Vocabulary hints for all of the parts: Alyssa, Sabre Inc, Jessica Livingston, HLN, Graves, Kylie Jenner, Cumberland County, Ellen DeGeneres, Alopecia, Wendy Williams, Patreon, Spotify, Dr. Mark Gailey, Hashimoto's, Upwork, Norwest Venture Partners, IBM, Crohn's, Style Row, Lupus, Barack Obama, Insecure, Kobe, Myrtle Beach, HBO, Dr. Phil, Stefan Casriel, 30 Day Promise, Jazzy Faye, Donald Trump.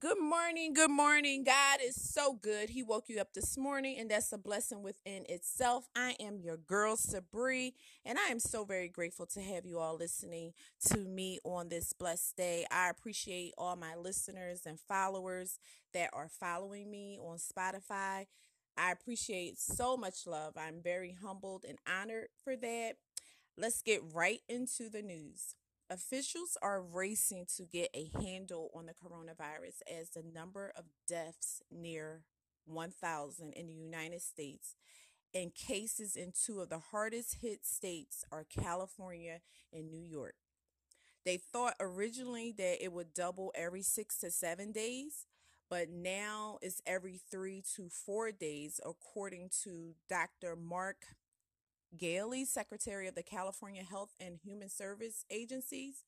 Good morning, God is so good. He woke you up this morning, and that's a blessing within itself. I am your girl, Sabre, and I am so very grateful to have you all listening to me on this blessed day. I appreciate all my listeners and followers that are following me on Spotify. I appreciate so much love. I'm very humbled and honored for that. Let's get right into the news. Officials are racing to get a handle on the coronavirus as the number of deaths near 1,000 in the United States and cases in two of the hardest hit states are California and New York. They thought originally that it would double every 6 to 7 days, but now it's every 3 to 4 days, according to Dr. Mark Gailey, Secretary of the California Health and Human Service Agencies.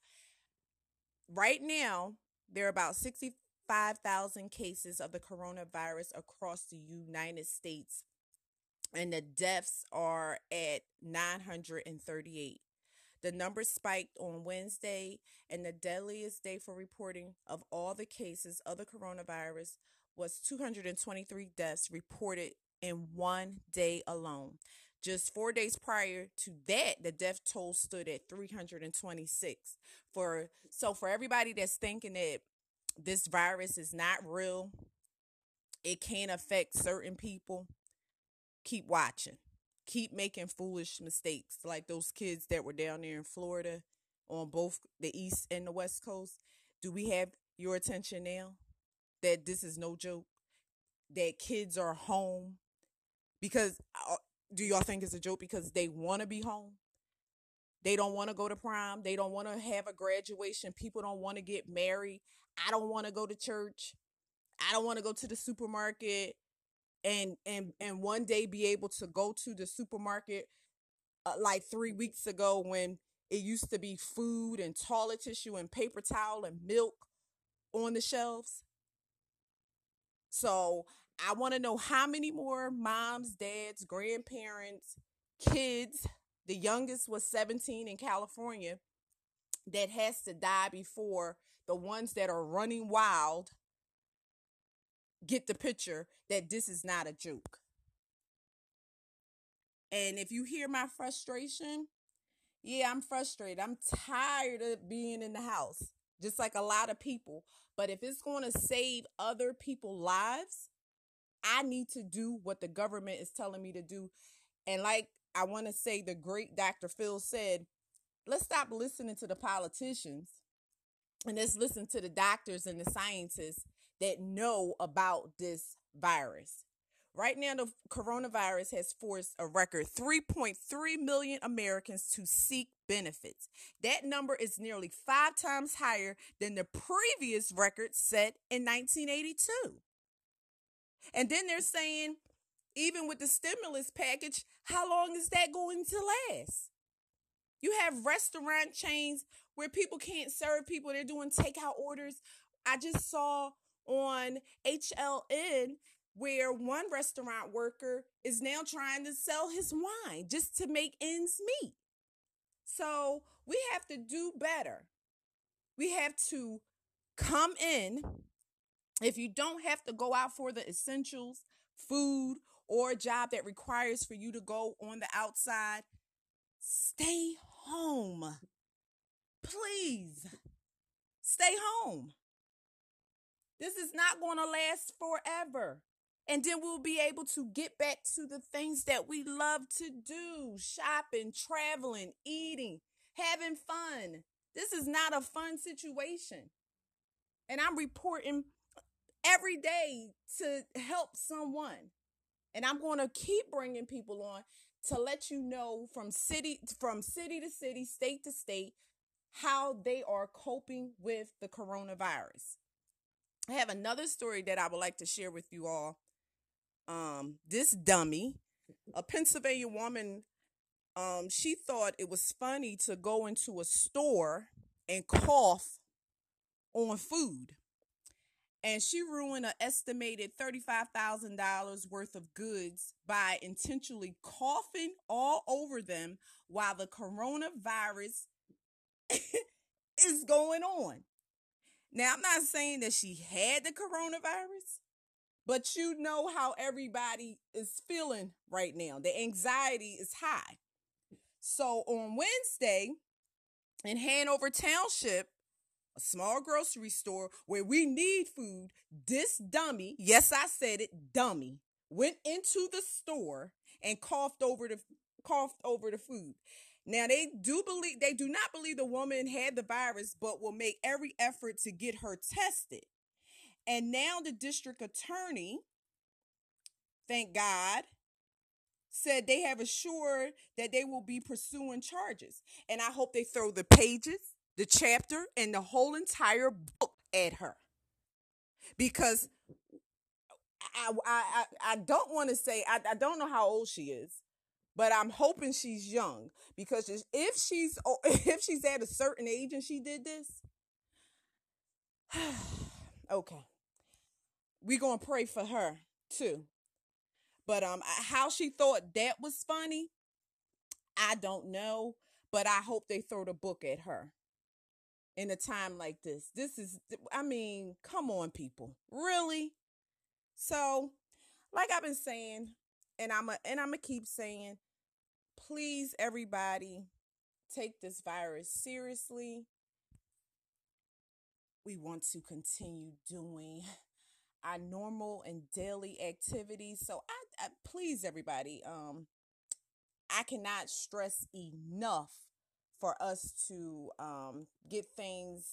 Right now, there are about 65,000 cases of the coronavirus across the United States, and the deaths are at 938. The number spiked on Wednesday, and the deadliest day for reporting of all the cases of the coronavirus was 223 deaths reported in 1 day alone. Just 4 days prior to that, the death toll stood at 326. So for everybody that's thinking that this virus is not real, it can't affect certain people, keep watching. Keep making foolish mistakes like those kids that were down there in Florida on both the East and the West Coast. Do we have your attention now that this is no joke, that kids are home? Because... do y'all think it's a joke because they want to be home? They don't want to go to prom. They don't want to have a graduation. People don't want to get married. I don't want to go to church. I don't want to go to the supermarket and one day be able to go to the supermarket like 3 weeks ago when it used to be food and toilet tissue and paper towel and milk on the shelves. So I want to know how many more moms, dads, grandparents, kids, the youngest was 17 in California, that has to die before the ones that are running wild get the picture that this is not a joke. And if you hear my frustration, yeah, I'm frustrated. I'm tired of being in the house, just like a lot of people. But if it's going to save other people's lives, I need to do what the government is telling me to do. And like I want to say the great Dr. Phil said, let's stop listening to the politicians and let's listen to the doctors and the scientists that know about this virus. Right now, the coronavirus has forced a record 3.3 million Americans to seek benefits. That number is nearly 5 times higher than the previous record set in 1982. And then they're saying, even with the stimulus package, how long is that going to last? You have restaurant chains where people can't serve people. They're doing takeout orders. I just saw on HLN where one restaurant worker is now trying to sell his wine just to make ends meet. So we have to do better. We have to come in. If you don't have to go out for the essentials, food, or a job that requires for you to go on the outside, stay home. Please, stay home. This is not going to last forever. And then we'll be able to get back to the things that we love to do, shopping, traveling, eating, having fun. This is not a fun situation. And I'm reporting every day to help someone. And I'm going to keep bringing people on to let you know from city to city, state to state, how they are coping with the coronavirus. I have another story that I would like to share with you all. This dummy, a Pennsylvania woman, she thought it was funny to go into a store and cough on food. And she ruined an estimated $35,000 worth of goods by intentionally coughing all over them while the coronavirus is going on. Now, I'm not saying that she had the coronavirus, but you know how everybody is feeling right now. The anxiety is high. So on Wednesday in Hanover Township, a small grocery store where we need food, this dummy, yes, I said it, dummy, went into the store and coughed over the food. Now, they do not believe the woman had the virus, but will make every effort to get her tested. And now the district attorney, thank God, said they have assured that they will be pursuing charges. And I hope they throw the pages, the chapter, and the whole entire book at her. Because I don't want to say, I don't know how old she is, but I'm hoping she's young, because if she's at a certain age and she did this, okay, we're going to pray for her too. But how she thought that was funny, I don't know, but I hope they throw the book at her in a time like this. This is, I mean, come on, people, really? So, like I've been saying, and I'm gonna keep saying, please, everybody, take this virus seriously. We want to continue doing our normal and daily activities. So, I please, everybody, I cannot stress enough for us to get things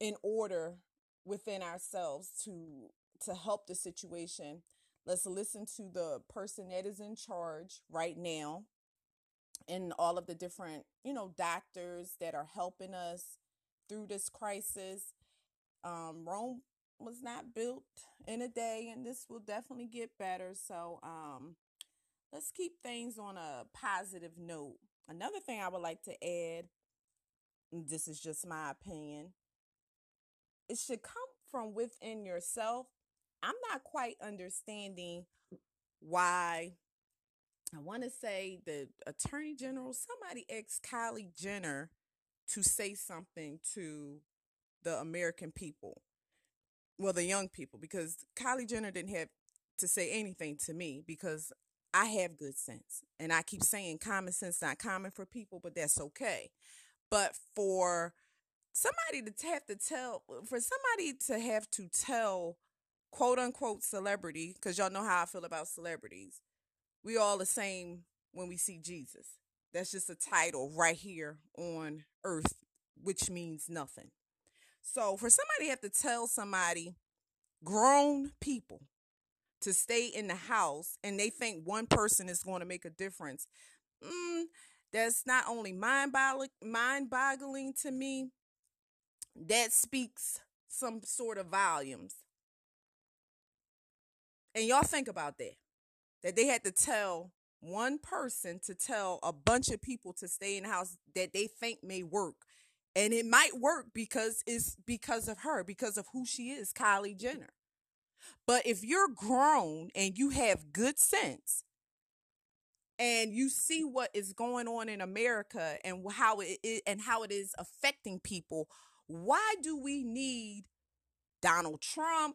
in order within ourselves to help the situation. Let's listen to the person that is in charge right now and all of the different, doctors that are helping us through this crisis. Rome was not built in a day, and this will definitely get better. So let's keep things on a positive note. Another thing I would like to add, this is just my opinion, it should come from within yourself. I'm not quite understanding why, I want to say the attorney general, somebody asked Kylie Jenner to say something to the American people, well, the young people, because Kylie Jenner didn't have to say anything to me because I have good sense. And I keep saying common sense not common for people, but that's okay. But for somebody to have to tell, quote unquote celebrity, because y'all know how I feel about celebrities. We all the same when we see Jesus. That's just a title right here on earth, which means nothing. So for somebody to have to tell somebody, grown people, to stay in the house, and they think one person is going to make a difference, that's not only mind-boggling to me, that speaks some sort of volumes. And y'all think about that they had to tell one person to tell a bunch of people to stay in the house that they think may work. And it might work because it's because of her, because of who she is, Kylie Jenner. But if you're grown and you have good sense and you see what is going on in America and how it is affecting people, why do we need Donald Trump,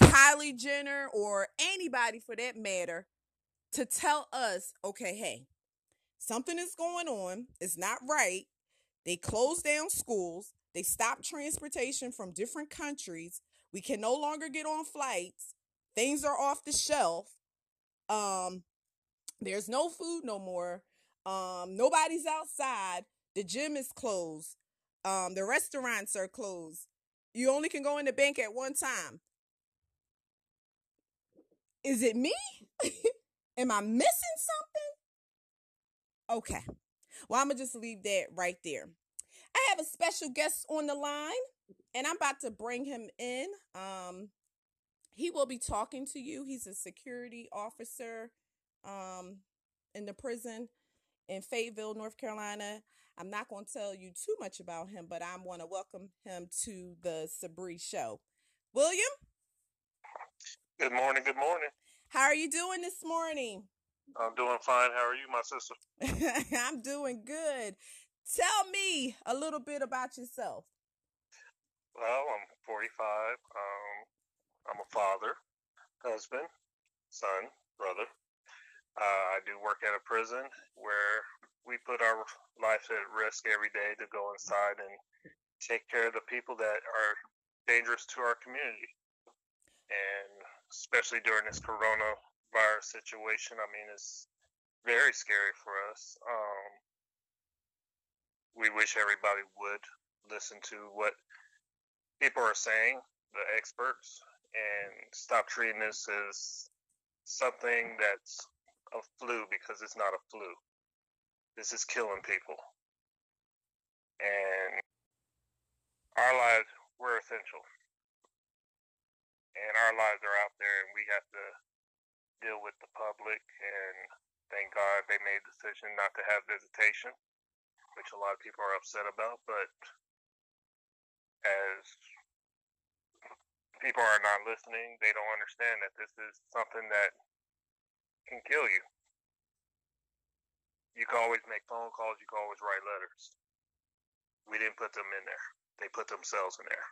Kylie Jenner, or anybody for that matter to tell us, okay, hey, something is going on. It's not right. They closed down schools. They stopped transportation from different countries. We can no longer get on flights. Things are off the shelf. There's no food no more. Nobody's outside. The gym is closed. The restaurants are closed. You only can go in the bank at one time. Is it me? Am I missing something? Okay. Well, I'm going to just leave that right there. I have a special guest on the line, and I'm about to bring him in. He will be talking to you. He's a security officer in the prison in Fayetteville, North Carolina. I'm not going to tell you too much about him, but I want to welcome him to the Sabre show. William? Good morning. Good morning. How are you doing this morning? I'm doing fine. How are you, my sister? I'm doing good. Tell me a little bit about yourself. Well, I'm 45. I'm a father, husband, son, brother. I do work at a prison where we put our life at risk every day to go inside and take care of the people that are dangerous to our community. And especially during this coronavirus situation, I mean, it's very scary for us. We wish everybody would listen to what people are saying, the experts, and stop treating this as something that's a flu, because it's not a flu. This is killing people. And our lives, we're essential. And our lives are out there, and we have to deal with the public. And thank God they made a decision not to have visitation, which a lot of people are upset about. But as people are not listening, they don't understand that this is something that can kill you. You can always make phone calls. You can always write letters. We didn't put them in there. They put themselves in there.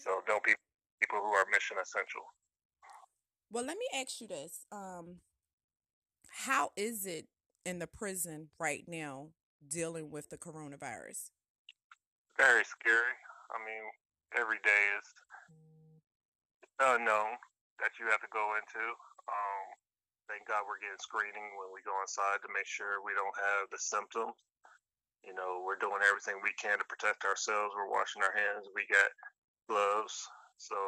So don't be people who are mission essential. Well, let me ask you this. How is it in the prison right now dealing with the coronavirus? Very scary. I mean, every day is unknown that you have to go into. Thank God we're getting screening when we go inside to make sure we don't have the symptoms. You know, we're doing everything we can to protect ourselves. We're washing our hands. We got gloves. So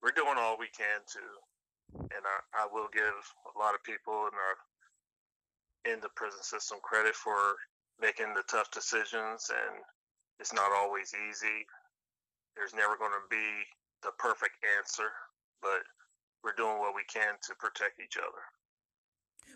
we're doing all we can to. And I will give a lot of people in the prison system credit for making the tough decisions. And it's not always easy. There's never going to be the perfect answer, but we're doing what we can to protect each other.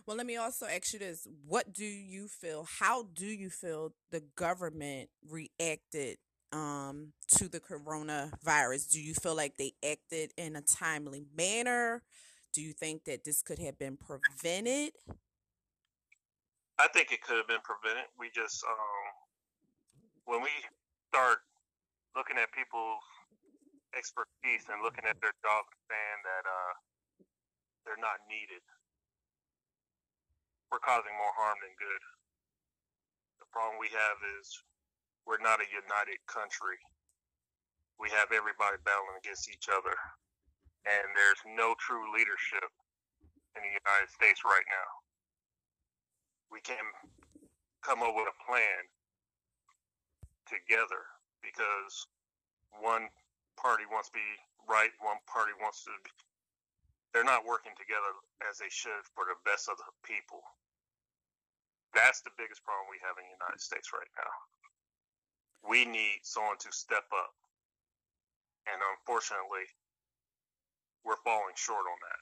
Well, let me also ask you this. What do you feel, how do you feel the government reacted to the coronavirus? Do you feel like they acted in a timely manner? Do you think that this could have been prevented? I think it could have been prevented. We just, when we start looking at people's expertise and looking at their job and saying that they're not needed, we're causing more harm than good. The problem we have is we're not a united country. We have everybody battling against each other. And there's no true leadership in the United States right now. We can't come up with a plan together because one party wants to be right, one party wants to be... They're not working together as they should for the best of the people. That's the biggest problem we have in the United States right now. We need someone to step up. And unfortunately, we're falling short on that.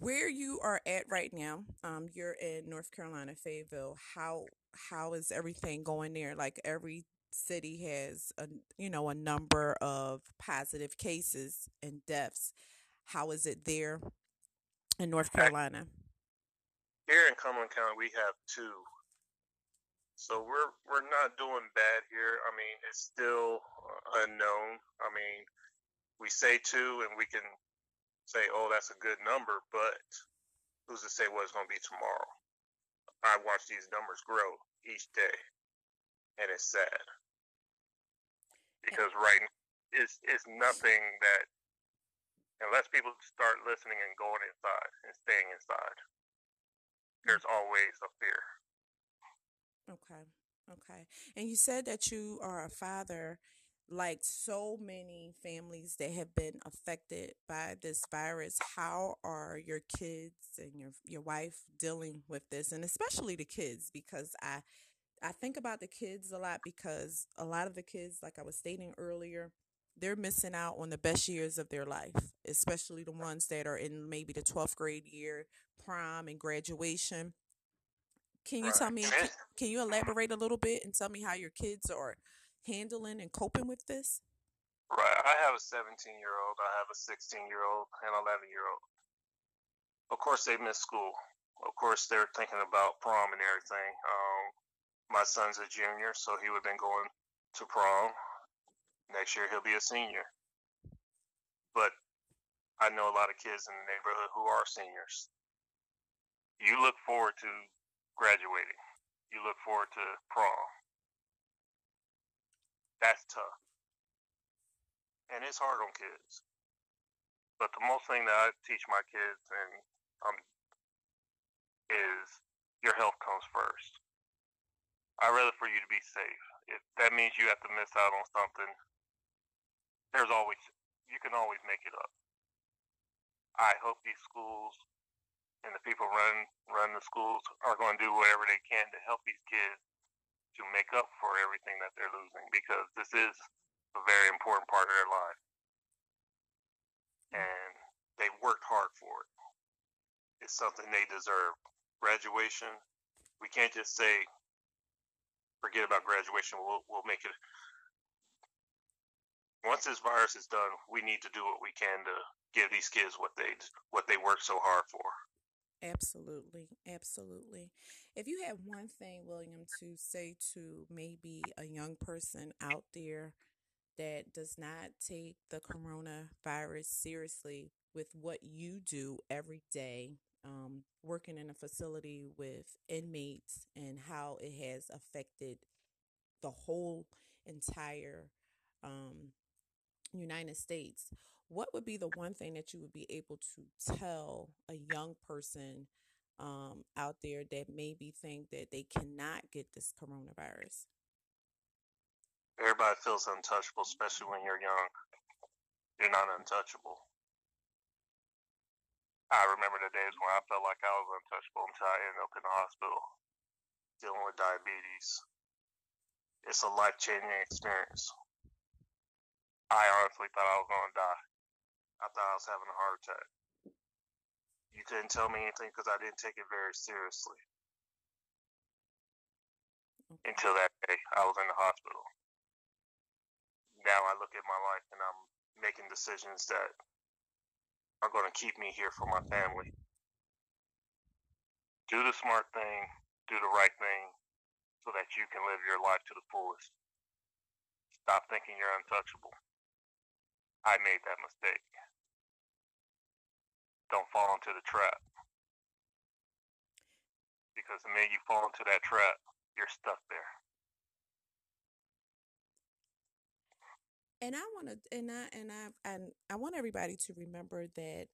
Where you are at right now, you're in North Carolina, Fayetteville. How is everything going there? Like every city has a number of positive cases and deaths. How is it there in North Carolina? Here in Cumberland County, we have 2. So we're not doing bad here. I mean, it's still unknown. I mean, we say 2 and we can say, oh, that's a good number, but who's to say what it's going to be tomorrow? I watch these numbers grow each day, and it's sad. Because right now, it's nothing that, unless people start listening and going inside and staying inside, there's always a fear. Okay. And you said that you are a father, like so many families that have been affected by this virus. How are your kids and your wife dealing with this? And especially the kids, because I think about the kids a lot, because a lot of the kids, like I was stating earlier, they're missing out on the best years of their life, especially the ones that are in maybe the 12th grade year, prom and graduation. Can you tell me, can you elaborate a little bit and tell me how your kids are handling and coping with this? Right. I have a 17-year-old, I have a 16-year-old, and an 11-year-old. Of course, they miss school. Of course, they're thinking about prom and everything. my son's a junior, so he would have been going to prom. Next year he'll be a senior. But I know a lot of kids in the neighborhood who are seniors. You look forward to graduating. You look forward to prom. That's tough. And it's hard on kids. But the most thing that I teach my kids is your health comes first. I'd rather for you to be safe. If that means you have to miss out on something, you can always make it up. I hope these schools and the people run the schools are going to do whatever they can to help these kids to make up for everything that they're losing, because this is a very important part of their life. And they worked hard for it. It's something they deserve. Graduation, we can't just say, forget about graduation, we'll make it. Once this virus is done, we need to do what we can to give these kids what they worked so hard for. Absolutely. Absolutely. If you had one thing, William, to say to maybe a young person out there that does not take the coronavirus seriously with what you do every day, working in a facility with inmates and how it has affected the whole entire United States, what would be the one thing that you would be able to tell a young person out there that maybe think that they cannot get this coronavirus? Everybody feels untouchable, especially when you're young. You're not untouchable. I remember the days when I felt like I was untouchable until I ended up in the hospital dealing with diabetes. It's a life-changing experience. I honestly thought I was going to die. I thought I was having a heart attack. You couldn't tell me anything because I didn't take it very seriously. Until that day, I was in the hospital. Now I look at my life and I'm making decisions that are going to keep me here for my family. Do the smart thing, do the right thing, so that you can live your life to the fullest. Stop thinking you're untouchable. I made that mistake. Don't fall into the trap. Because the minute you fall into that trap, you're stuck there. And I want everybody to remember that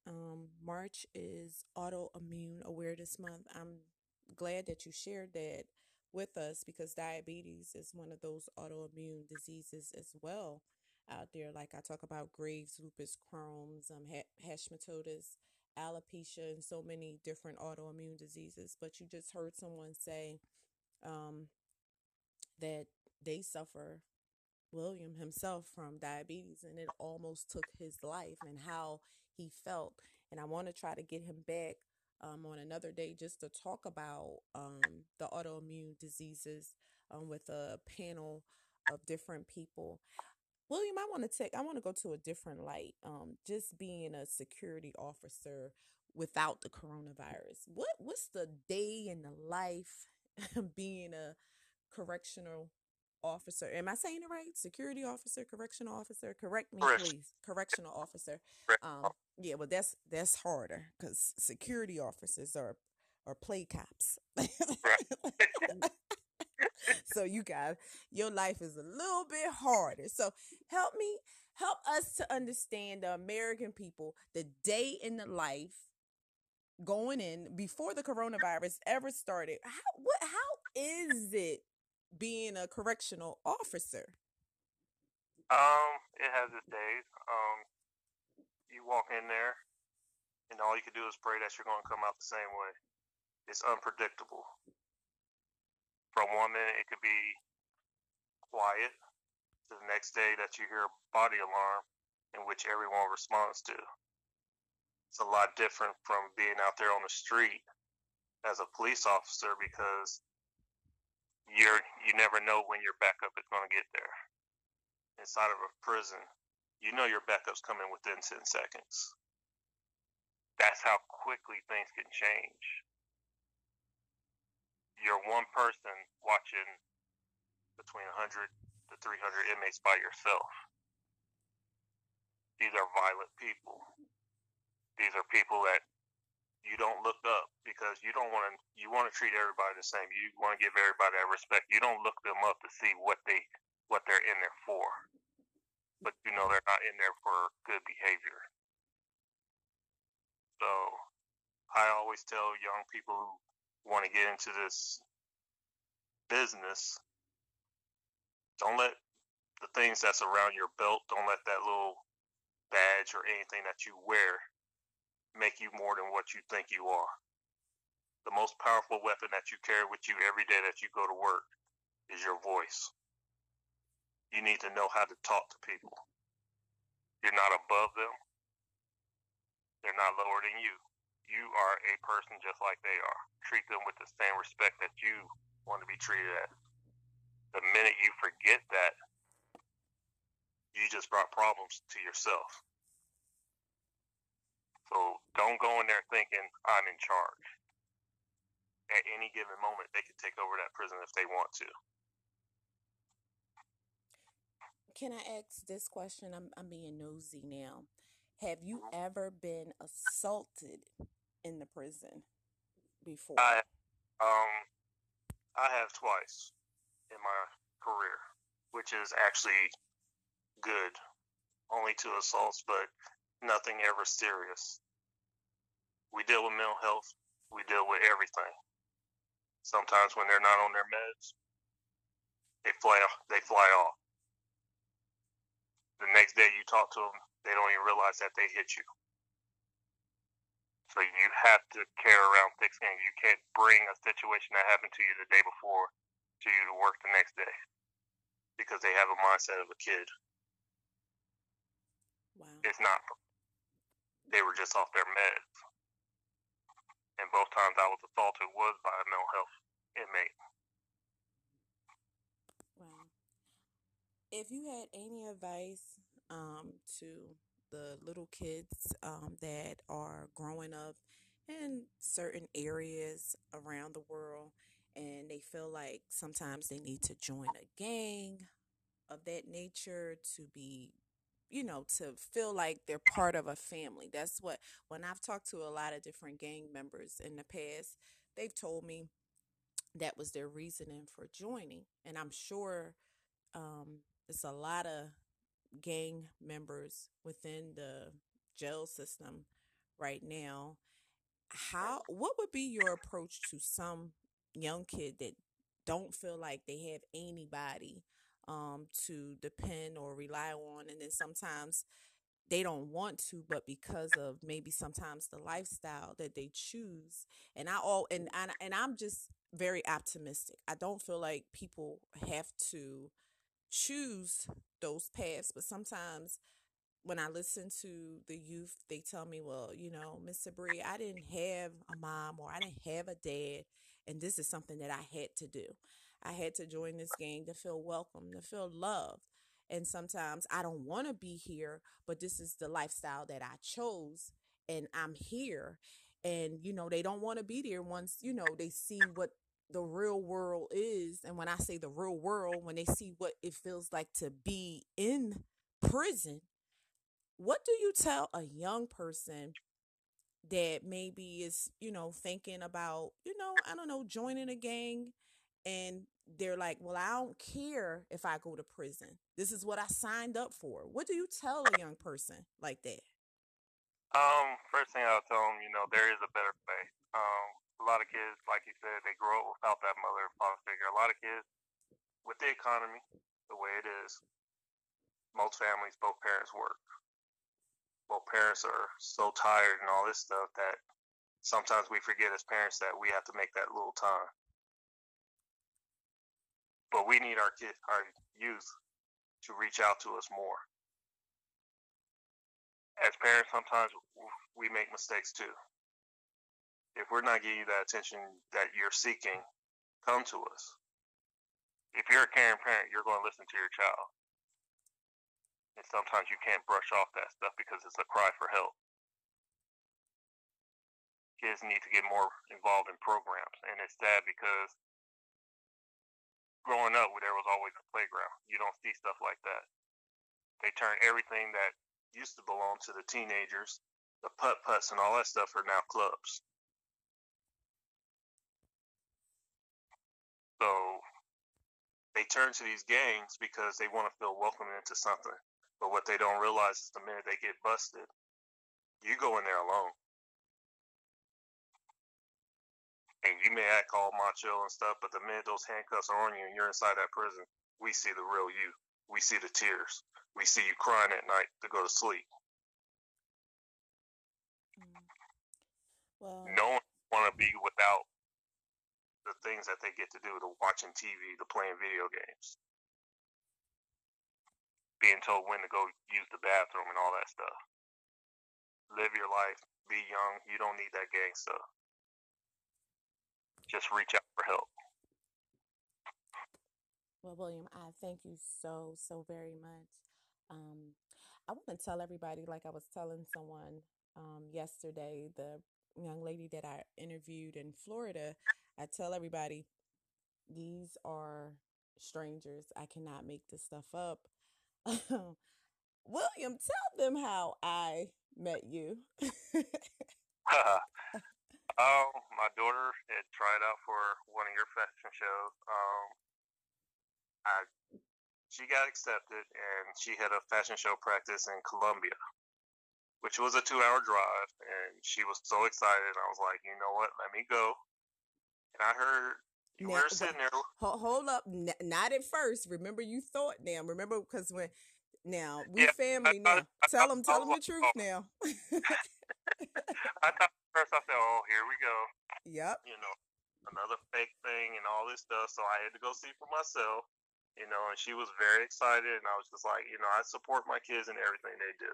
March is Autoimmune Awareness Month. I'm glad that you shared that with us, because diabetes is one of those autoimmune diseases as well out there. Like I talk about Graves, Lupus, Crohn's, Hashimoto's, alopecia, and so many different autoimmune diseases. But you just heard someone say that they suffer, William himself, from diabetes, and it almost took his life, and how he felt. And I want to try to get him back on another day just to talk about the autoimmune diseases with a panel of different people. William, I want to go to a different light, just being a security officer without the coronavirus. What's the day in the life being a correctional officer? Am I saying it right? Security officer, correctional officer. Correct me, please. Correctional officer. Yeah, well, that's harder, because security officers are play cops. So your life is a little bit harder. So help us to understand, the American people, the day in the life going in before the coronavirus ever started. How is it being a correctional officer? It has its days. You walk in there and all you can do is pray that you're going to come out the same way. It's unpredictable. From one minute it could be quiet to the next day that you hear a body alarm in which everyone responds to. It's a lot different from being out there on the street as a police officer, because you never know when your backup is going to get there. Inside of a prison, you know your backup's coming within 10 seconds. That's how quickly things can change. You're one person watching between 100 to 300 inmates by yourself. These are violent people. These are people that you don't look up because you don't want to. You want to treat everybody the same. You want to give everybody that respect. You don't look them up to see what they're in there for. But you know they're not in there for good behavior. So I always tell young people who want to get into this business, don't let the things that's around your belt, don't let that little badge or anything that you wear make you more than what you think you are. The most powerful weapon that you carry with you every day that you go to work is your voice. You need to know how to talk to people. You're not above them. They're not lower than you. You are a person just like they are. Treat them with the same respect that you want to be treated as. The minute you forget that, you just brought problems to yourself. So don't go in there thinking I'm in charge. At any given moment, they can take over that prison if they want to. Can I ask this question? I'm being nosy now. Have you ever been assaulted in the prison before? I have twice in my career, which is actually good. Only 2 assaults, but nothing ever serious. We deal with mental health. We deal with everything. Sometimes when they're not on their meds, they fly off. The next day you talk to them, they don't even realize that they hit you. So you have to carry around thick skin. You can't bring a situation that happened to you the day before to you to work the next day because they have a mindset of a kid. Wow. It's not. They were just off their meds. And both times I was assaulted was by a mental health inmate. Wow. If you had any advice to the little kids that are growing up in certain areas around the world and they feel like sometimes they need to join a gang of that nature to be, you know, to feel like they're part of a family. That's what, when I've talked to a lot of different gang members in the past, they've told me that was their reasoning for joining. And I'm sure it's a lot of gang members within the jail system right now. What would be your approach to some young kid that don't feel like they have anybody to depend or rely on, and then sometimes they don't want to, but because of maybe sometimes the lifestyle that they choose, and I'm just very optimistic. I don't feel like people have to choose those paths, but sometimes when I listen to the youth, they tell me, well, you know, Miss Sabre, I didn't have a mom or I didn't have a dad, and this is something that I had to do. I had to join this gang to feel welcome, to feel loved. And sometimes I don't want to be here, but this is the lifestyle that I chose and I'm here. And, you know, they don't want to be there once, you know, they see what the real world is. And when I say the real world, when they see what it feels like to be in prison, what do you tell a young person that maybe is, you know, thinking about, you know, I don't know, joining a gang? And they're like, well, I don't care if I go to prison. This is what I signed up for. What do you tell a young person like that? First thing I'll tell them, you know, there is a better way. A lot of kids, like you said, they grow up without that mother and father figure. A lot of kids, with the economy, the way it is, most families, both parents work. Both parents are so tired and all this stuff that sometimes we forget as parents that we have to make that little time. But we need our youth to reach out to us more. As parents, sometimes we make mistakes too. If we're not giving you that attention that you're seeking, come to us. If you're a caring parent, you're going to listen to your child. And sometimes you can't brush off that stuff because it's a cry for help. Kids need to get more involved in programs. And it's sad because growing up where there was always a playground. You don't see stuff like that. They turn everything that used to belong to the teenagers, the putt-putts and all that stuff, are now clubs. So they turn to these gangs because they want to feel welcome into something. But what they don't realize is the minute they get busted, you go in there alone. And you may act all macho and stuff, but the minute those handcuffs are on you and you're inside that prison, we see the real you. We see the tears. We see you crying at night to go to sleep. Well, no one want to be without the things that they get to do, to watching TV, to playing video games, being told when to go use the bathroom and all that stuff. Live your life. Be young. You don't need that gang stuff. Just reach out for help. Well, William, I thank you so very much. I want to tell everybody, like I was telling someone yesterday, the young lady that I interviewed in Florida, I tell everybody, these are strangers. I cannot make this stuff up. William, tell them how I met you. My daughter had tried out for one of your fashion shows. She got accepted, and she had a fashion show practice in Columbia, which was a 2-hour drive, and she was so excited. I was like, you know what? Let me go. And I heard you were sitting there. Hold up. Not at first. Remember, you thought now. Remember, because when now, we family now. Tell them the truth now. I thought at first, I said, oh, here we go. Yep. You know, another fake thing and all this stuff. So I had to go see for myself. You know, and she was very excited, and I was just like, you know, I support my kids in everything they do.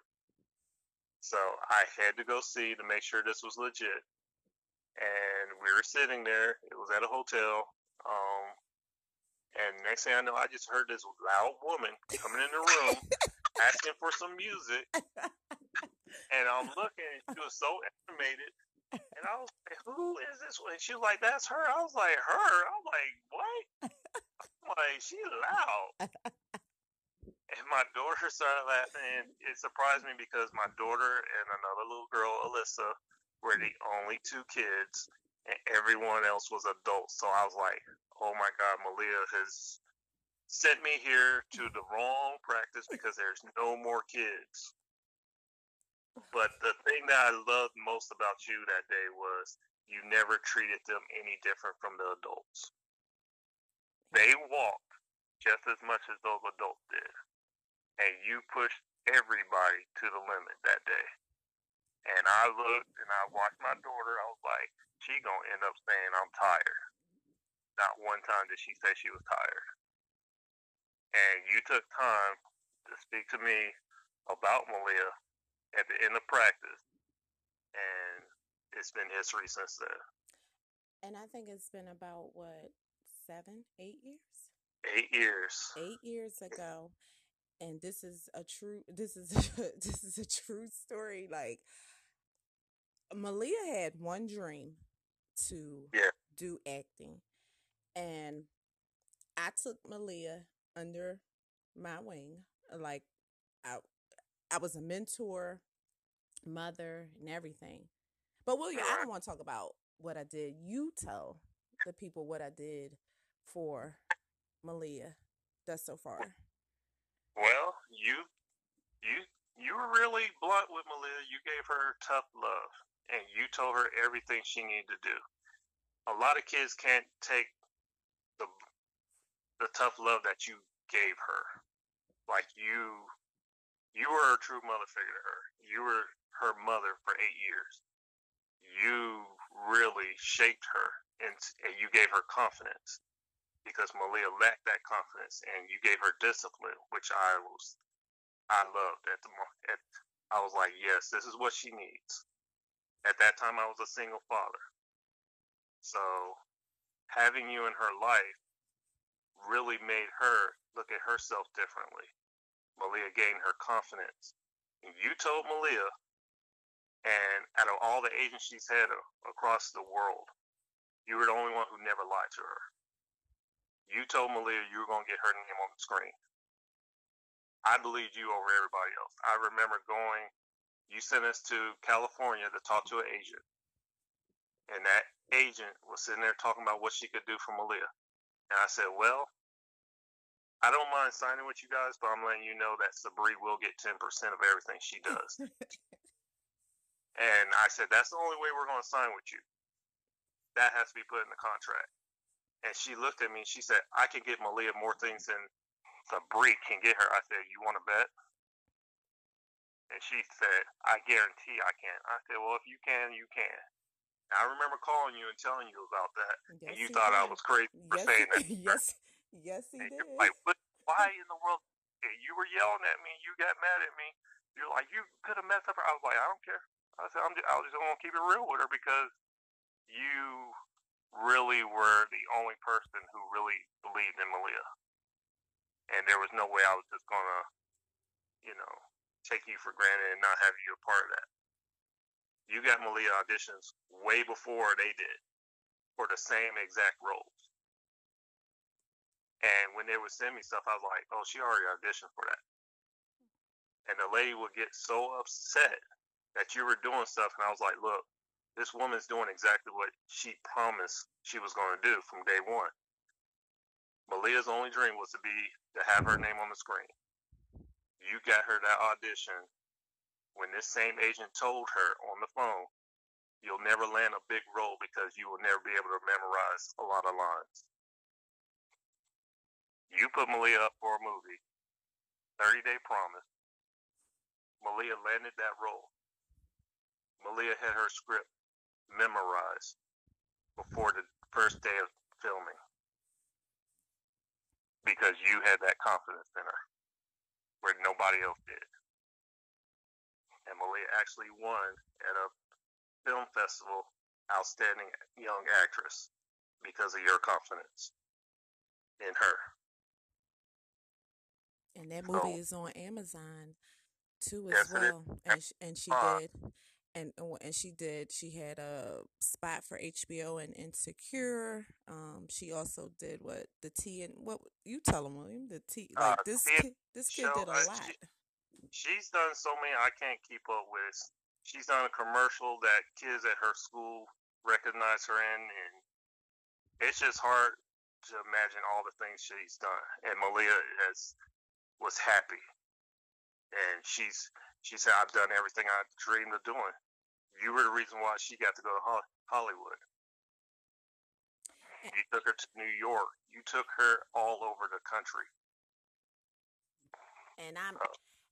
So I had to go see to make sure this was legit. And we were sitting there. It was at a hotel. And next thing I know, I just heard this loud woman coming in the room asking for some music. And I'm looking, and she was so animated. And I was like, who is this one? And she was like, that's her. I was like, her? I'm like, what? Like, she loud. And my daughter started laughing, and it surprised me because my daughter and another little girl, Alyssa, were the only two kids, and everyone else was adults. So I was like, oh my God, Malia has sent me here to the wrong practice because there's no more kids. But the thing that I loved most about you that day was you never treated them any different from the adults. They walked just as much as those adults did. And you pushed everybody to the limit that day. And I looked and I watched my daughter. I was like, she going to end up saying, I'm tired. Not one time did she say she was tired. And you took time to speak to me about Malia at the end of practice. And it's been history since then. And I think it's been about what? 7, 8 years? 8 years. 8 years ago. And this is a true story. Like, Malia had one dream to do acting. And I took Malia under my wing. Like, I was a mentor, mother, and everything. But William, I don't want to talk about what I did. You tell the people what I did for Malia thus so far. Well, you were really blunt with Malia. You gave her tough love, and you told her everything she needed to do. A lot of kids can't take the tough love that you gave her. Like, you were a true mother figure to her. You were her mother for 8 years. You really shaped her, and you gave her confidence, because Malia lacked that confidence, and you gave her discipline, which I loved at the moment. I was like, yes, this is what she needs. At that time, I was a single father. So having you in her life really made her look at herself differently. Malia gained her confidence. You told Malia, and out of all the agents she's had across the world, you were the only one who never lied to her. You told Malia you were going to get her name on the screen. I believed you over everybody else. I remember going, you sent us to California to talk to an agent. And that agent was sitting there talking about what she could do for Malia. And I said, well, I don't mind signing with you guys, but I'm letting you know that Sabre will get 10% of everything she does. And I said, that's the only way we're going to sign with you. That has to be put in the contract. And she looked at me and she said, I can get Malia more things than Sabre can get her. I said, you want to bet? And she said, I guarantee I can. I said, well, if you can, you can. I remember calling you and telling you about that. Yes, and you thought I was crazy for saying that. Yes, he did. You're like, what, why in the world? And you were yelling at me. You got mad at me. You're like, you could have messed up her. I was like, I don't care. I said, I was just going to keep it real with her because you really were the only person who really believed in Malia. And there was no way I was just going to, you know, take you for granted and not have you a part of that. You got Malia auditions way before they did for the same exact roles. And when they would send me stuff, I was like, oh, she already auditioned for that. And the lady would get so upset that you were doing stuff. And I was like, look, this woman's doing exactly what she promised she was going to do from day one. Malia's only dream was to have her name on the screen. You got her that audition. When this same agent told her on the phone, you'll never land a big role because you will never be able to memorize a lot of lines. You put Malia up for a movie, 30 Day Promise. Malia landed that role. Malia had her script memorized before the first day of filming because you had that confidence in her where nobody else did. And Malia actually won at a film festival, Outstanding Young Actress, because of your confidence in her. And that movie is on Amazon too, as well. And she did. She had a spot for HBO and Insecure. She also did this kid did a lot. She's done so many I can't keep up with. She's done a commercial that kids at her school recognize her in, and it's just hard to imagine all the things she's done. And Malia was happy, and she said, "I've done everything I dreamed of doing." You were the reason why she got to go to Hollywood. You took her to New York. You took her all over the country.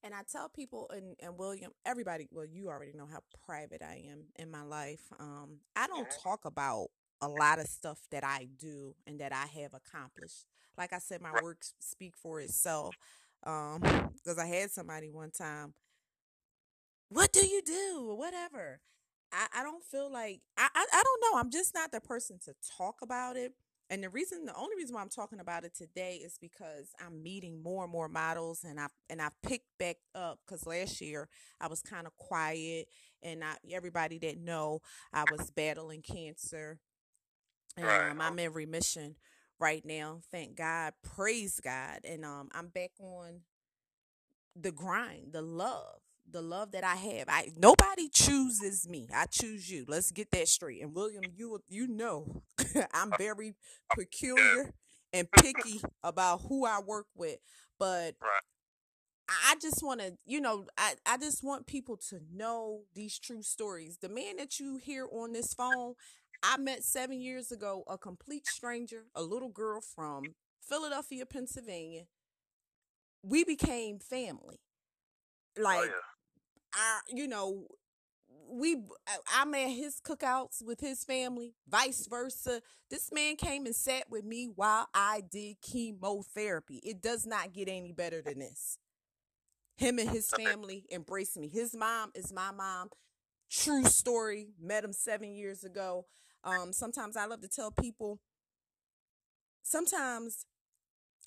And I tell people, and William, everybody, well, you already know how private I am in my life. I don't talk about a lot of stuff that I do and that I have accomplished. Like I said, my work speak for itself. Because I had somebody one time, what do you do? Or whatever. I don't feel like, I don't know. I'm just not the person to talk about it. And the only reason why I'm talking about it today is because I'm meeting more and more models, and I've picked back up because last year I was kind of quiet, and everybody didn't know I was battling cancer. And I'm in remission right now. Thank God. Praise God. And I'm back on the grind, the love that I have. Nobody chooses me. I choose you. Let's get that straight. And William, you know, I'm very peculiar and picky about who I work with, but I just want to, you know, I just want people to know these true stories. The man that you hear on this phone, I met 7 years ago, a complete stranger, a little girl from Philadelphia, Pennsylvania. We became family. Like, I'm at his cookouts with his family, vice versa. This man came and sat with me while I did chemotherapy. It does not get any better than this. Him and his family embraced me. His mom is my mom. True story. Met him 7 years ago. Sometimes I love to tell people, sometimes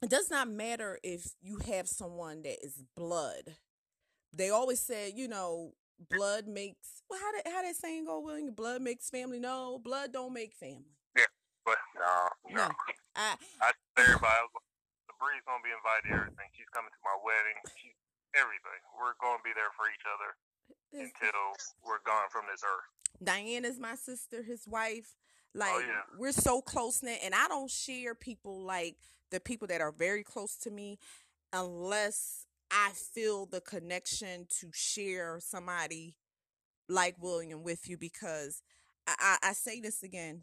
it does not matter if you have someone that is blood. They always said, you know, blood makes, well, how that saying go, William? Blood makes family. No, blood don't make family. Yeah, but no. I tell everybody, Bree's gonna be invited to everything. She's coming to my wedding. She's everything. We're gonna be there for each other until we're gone from this earth. Diana's my sister, his wife. Like, oh, yeah. We're so close knit, and I don't share people like the people that are very close to me unless I feel the connection to share somebody like William with you, because I say this again.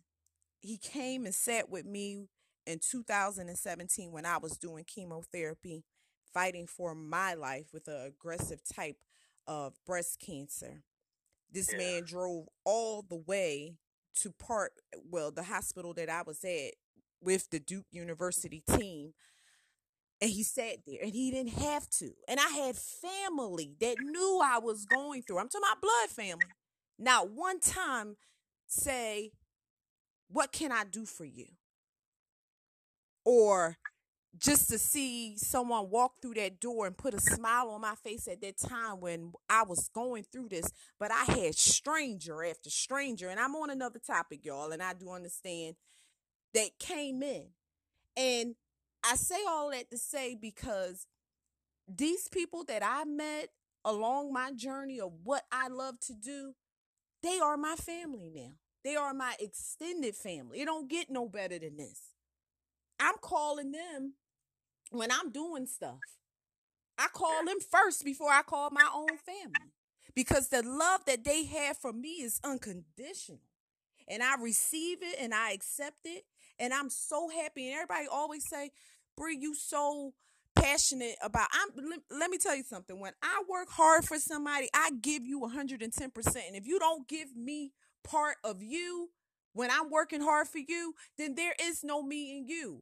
He came and sat with me in 2017 when I was doing chemotherapy, fighting for my life with an aggressive type of breast cancer. This man drove all the way to the hospital that I was at with the Duke University team. And he sat there, and he didn't have to. And I had family that knew I was going through. I'm talking about blood family. Not one time say, what can I do for you? Or just to see someone walk through that door and put a smile on my face at that time when I was going through this. But I had stranger after stranger, and I'm on another topic, y'all, and I do understand, that came in. And I say all that to say, because these people that I met along my journey of what I love to do, they are my family now. They are my extended family. It don't get no better than this. I'm calling them when I'm doing stuff. I call them first before I call my own family, because the love that they have for me is unconditional, and I receive it and I accept it, and I'm so happy. And everybody always say, Bree, you so passionate about, let me tell you something. When I work hard for somebody, I give you 110%. And if you don't give me part of you when I'm working hard for you, then there is no me in you.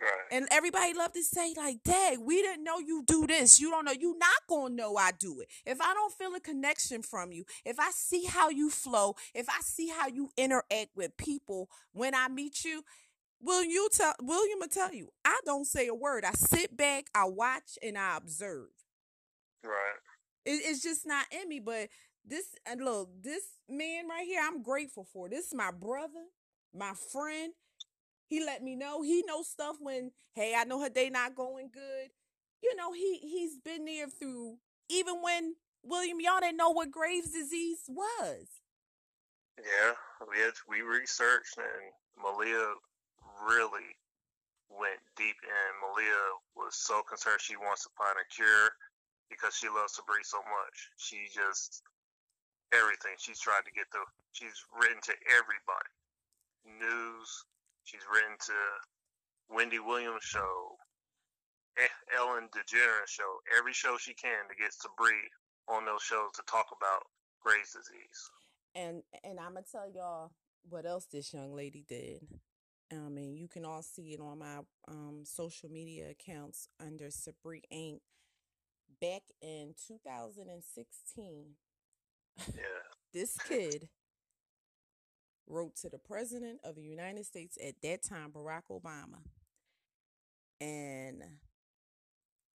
Right. And everybody love to say, like, dang, we didn't know you do this. You don't know. You're not going to know I do it. If I don't feel a connection from you, if I see how you flow, if I see how you interact with people when I meet you, William will tell you, I don't say a word. I sit back, I watch, and I observe. Right. It's just not in me, but this man right here, I'm grateful for. This is my brother, my friend. He let me know. He knows stuff when, hey, I know her day not going good. You know, he's been there through, even when, William, y'all didn't know what Graves' disease was. Yeah, we researched, and Malia really went deep in. Malia was so concerned she wants to find a cure because she loves Sabre so much. She just... everything she's tried to get through. She's written to everybody. News. She's written to Wendy Williams show, Ellen DeGeneres show, every show she can to get Sabre on those shows to talk about Graves' disease. And I'm gonna tell y'all what else this young lady did. And you can all see it on my social media accounts under Sabre Inc. Back in 2016. Yeah. This kid wrote to the president of the United States at that time, Barack Obama. And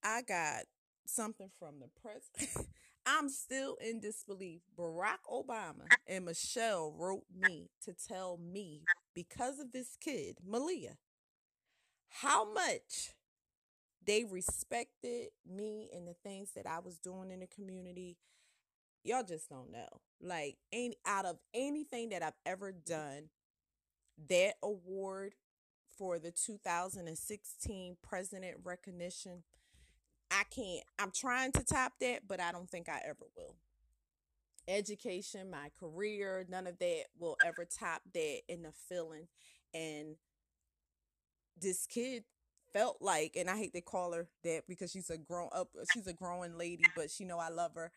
I got something from the president. I'm still in disbelief. Barack Obama and Michelle wrote me to tell me, because of this kid, Malia, how much they respected me and the things that I was doing in the community. Y'all just don't know. Like, out of anything that I've ever done, that award for the 2016 President Recognition, I can't. I'm trying to top that, but I don't think I ever will. Education, my career, none of that will ever top that in the feeling. And this kid felt like, and I hate to call her that because she's a growing lady, but she know I love her.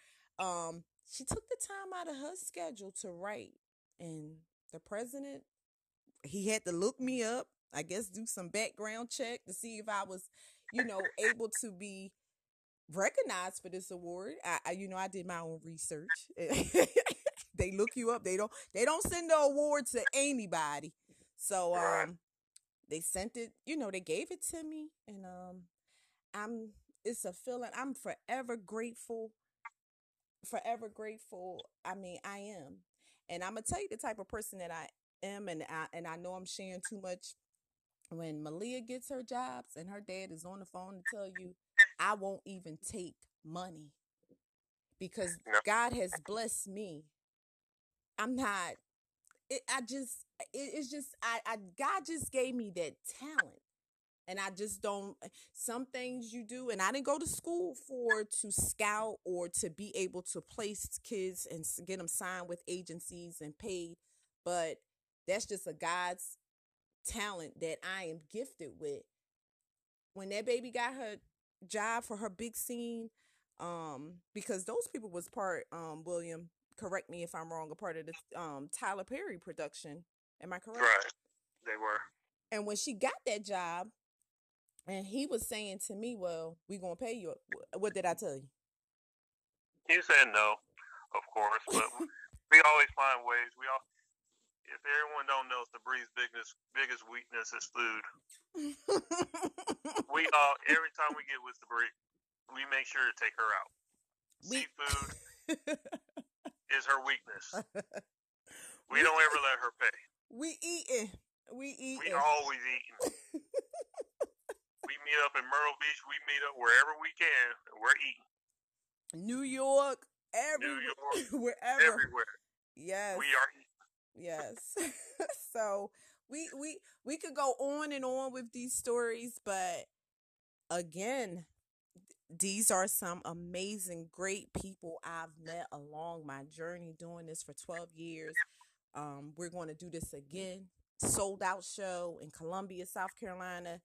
She took the time out of her schedule to write, and the president, he had to look me up, I guess, do some background check to see if I was, able to be recognized for this award. I did my own research. They look you up. They don't send the award to anybody. So, they sent it, they gave it to me, and, it's a feeling. I'm forever grateful. I mean, I am. And I'm gonna tell you the type of person that I am, and I know I'm sharing too much when Malia gets her jobs and her dad is on the phone to tell you, I won't even take money because God has blessed me. I'm not, God just gave me that talent. And I just don't, some things you do, and I didn't go to school for to scout or to be able to place kids and get them signed with agencies and paid, but that's just a God's talent that I am gifted with. When that baby got her job for her big scene, because those people was part, William, correct me if I'm wrong, a part of the Tyler Perry production. Am I correct? Right, they were. And when she got that job, and he was saying to me, well, we gonna pay you. What did I tell you? You said no, of course, but we always find ways. We all, if everyone don't know, the Bree's biggest weakness is food. We all, every time we get with the Bree, we make sure to take her out. Seafood is her weakness. We don't ever let her pay. We always eating. We meet up in Myrtle Beach. We meet up wherever we can. We're eating. New York, wherever. Everywhere. Yes. We are eating. Yes. So we could go on and on with these stories, but again, these are some amazing, great people I've met along my journey doing this for 12 years. We're going to do this again. Sold out show in Columbia, South Carolina,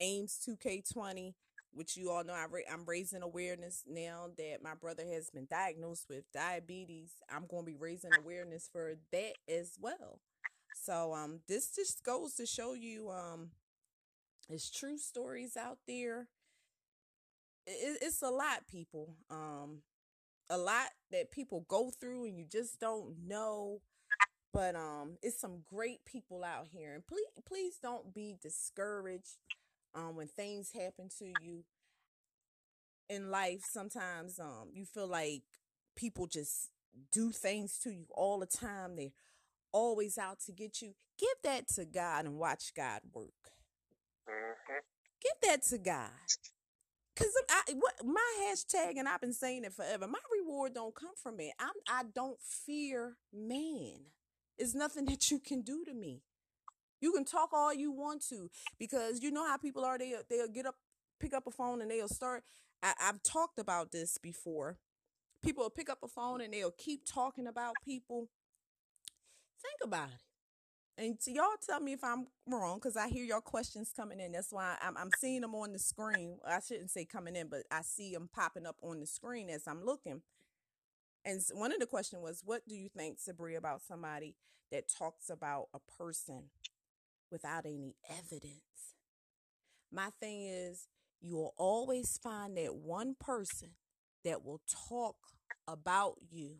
Ames 2k20, which you all know I'm raising awareness now that my brother has been diagnosed with diabetes. I'm going to be raising awareness for that as well. So this just goes to show you there's true stories out there. It's a lot, people. A lot that people go through and you just don't know. But it's some great people out here. And please don't be discouraged when things happen to you in life. Sometimes you feel like people just do things to you all the time. They're always out to get you. Give that to God and watch God work. Mm-hmm. Give that to God. Because my hashtag, and I've been saying it forever, my reward don't come from it. I don't fear man. It's nothing that you can do to me. You can talk all you want to, because you know how people are. They'll get up, pick up a phone, and they'll start. I've talked about this before. People will pick up a phone, and they'll keep talking about people. Think about it. And y'all tell me if I'm wrong, because I hear your questions coming in. That's why I'm seeing them on the screen. I shouldn't say coming in, but I see them popping up on the screen as I'm looking. And one of the questions was, what do you think, Sabre, about somebody that talks about a person without any evidence? My thing is, you will always find that one person that will talk about you,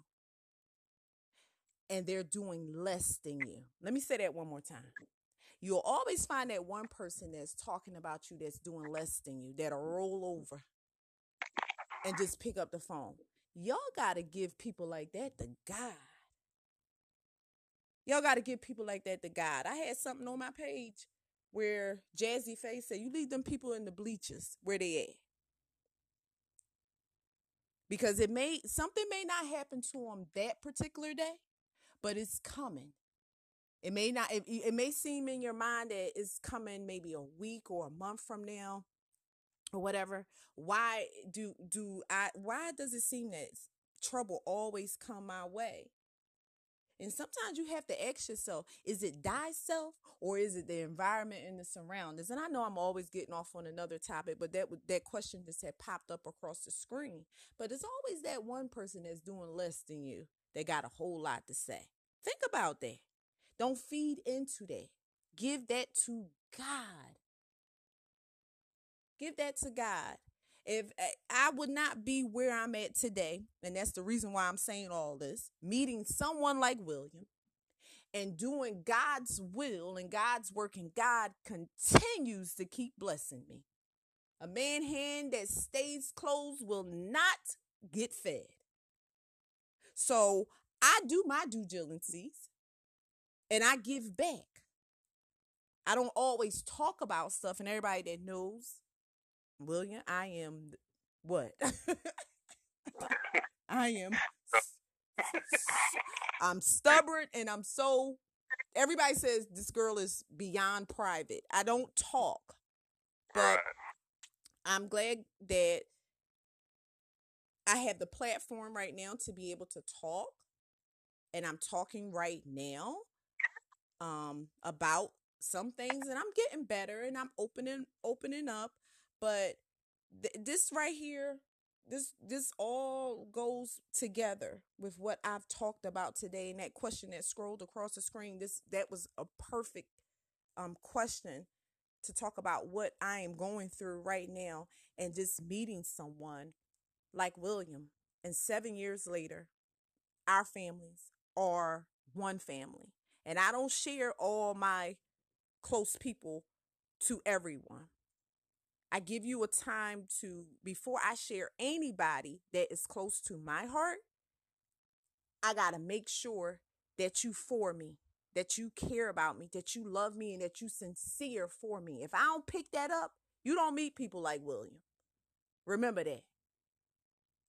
and they're doing less than you. Let me say that one more time. You'll always find that one person that's talking about you that's doing less than you, that'll roll over and just pick up the phone. Y'all got to give people like that to God. I had something on my page where Jazzy Faye said, you leave them people in the bleachers where they at. Because something may not happen to them that particular day, but it's coming. It may not. It may seem in your mind that it's coming maybe a week or a month from now, or whatever. Why does it seem that trouble always come my way? And sometimes you have to ask yourself, is it thyself or is it the environment and the surroundings? And I know I'm always getting off on another topic, but that question just had popped up across the screen. But it's always that one person that's doing less than you. They got a whole lot to say. Think about that. Don't feed into that. Give that to God. Give that to God. If I would not be where I'm at today, and that's the reason why I'm saying all this, meeting someone like William and doing God's will and God's work, and God continues to keep blessing me. A man's hand that stays closed will not get fed. So I do my due diligence and I give back. I don't always talk about stuff, and everybody that knows William, I am what? I am. I'm stubborn, and I'm so. Everybody says this girl is beyond private. I don't talk, but I'm glad that I have the platform right now to be able to talk, and I'm talking right now about some things, and I'm getting better, and I'm opening up. But this right here, this all goes together with what I've talked about today. And that question that scrolled across the screen, that was a perfect question to talk about what I am going through right now, and just meeting someone like William. And 7 years later, our families are one family. And I don't share all my close people to everyone. I give you a time to, before I share anybody that is close to my heart, I got to make sure that you for me, that you care about me, that you love me, and that you sincere for me. If I don't pick that up, you don't meet people like William. Remember that.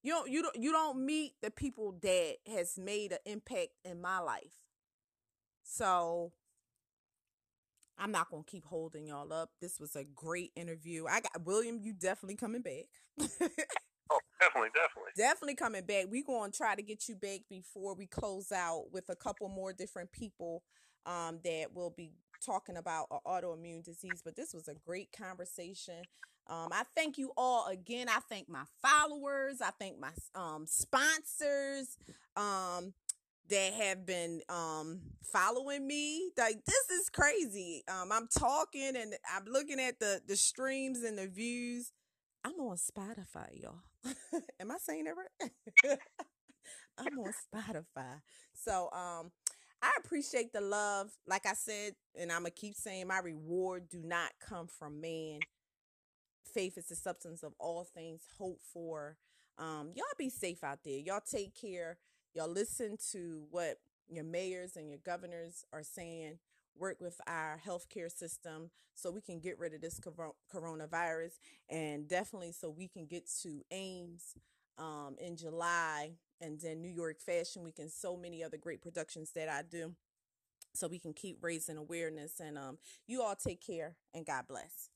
You don't meet the people that has made an impact in my life. So I'm not going to keep holding y'all up. This was a great interview. I got William, you definitely coming back. Oh, definitely. Definitely coming back. We're going to try to get you back before we close out with a couple more different people that will be talking about autoimmune disease. But this was a great conversation. I thank you all again. I thank my followers. I thank my sponsors. That have been following me. Like, this is crazy. I'm talking and I'm looking at the streams and the views. I'm on Spotify, y'all. Am I saying that right? I'm on Spotify. So I appreciate the love. Like I said, and I'm going to keep saying, my reward do not come from man. Faith is the substance of all things hoped for. Y'all be safe out there. Y'all take care. Y'all listen to what your mayors and your governors are saying. Work with our healthcare system so we can get rid of this coronavirus, and definitely so we can get to Ames in July, and then New York Fashion Week, and so many other great productions that I do, so we can keep raising awareness. And you all take care, and God bless.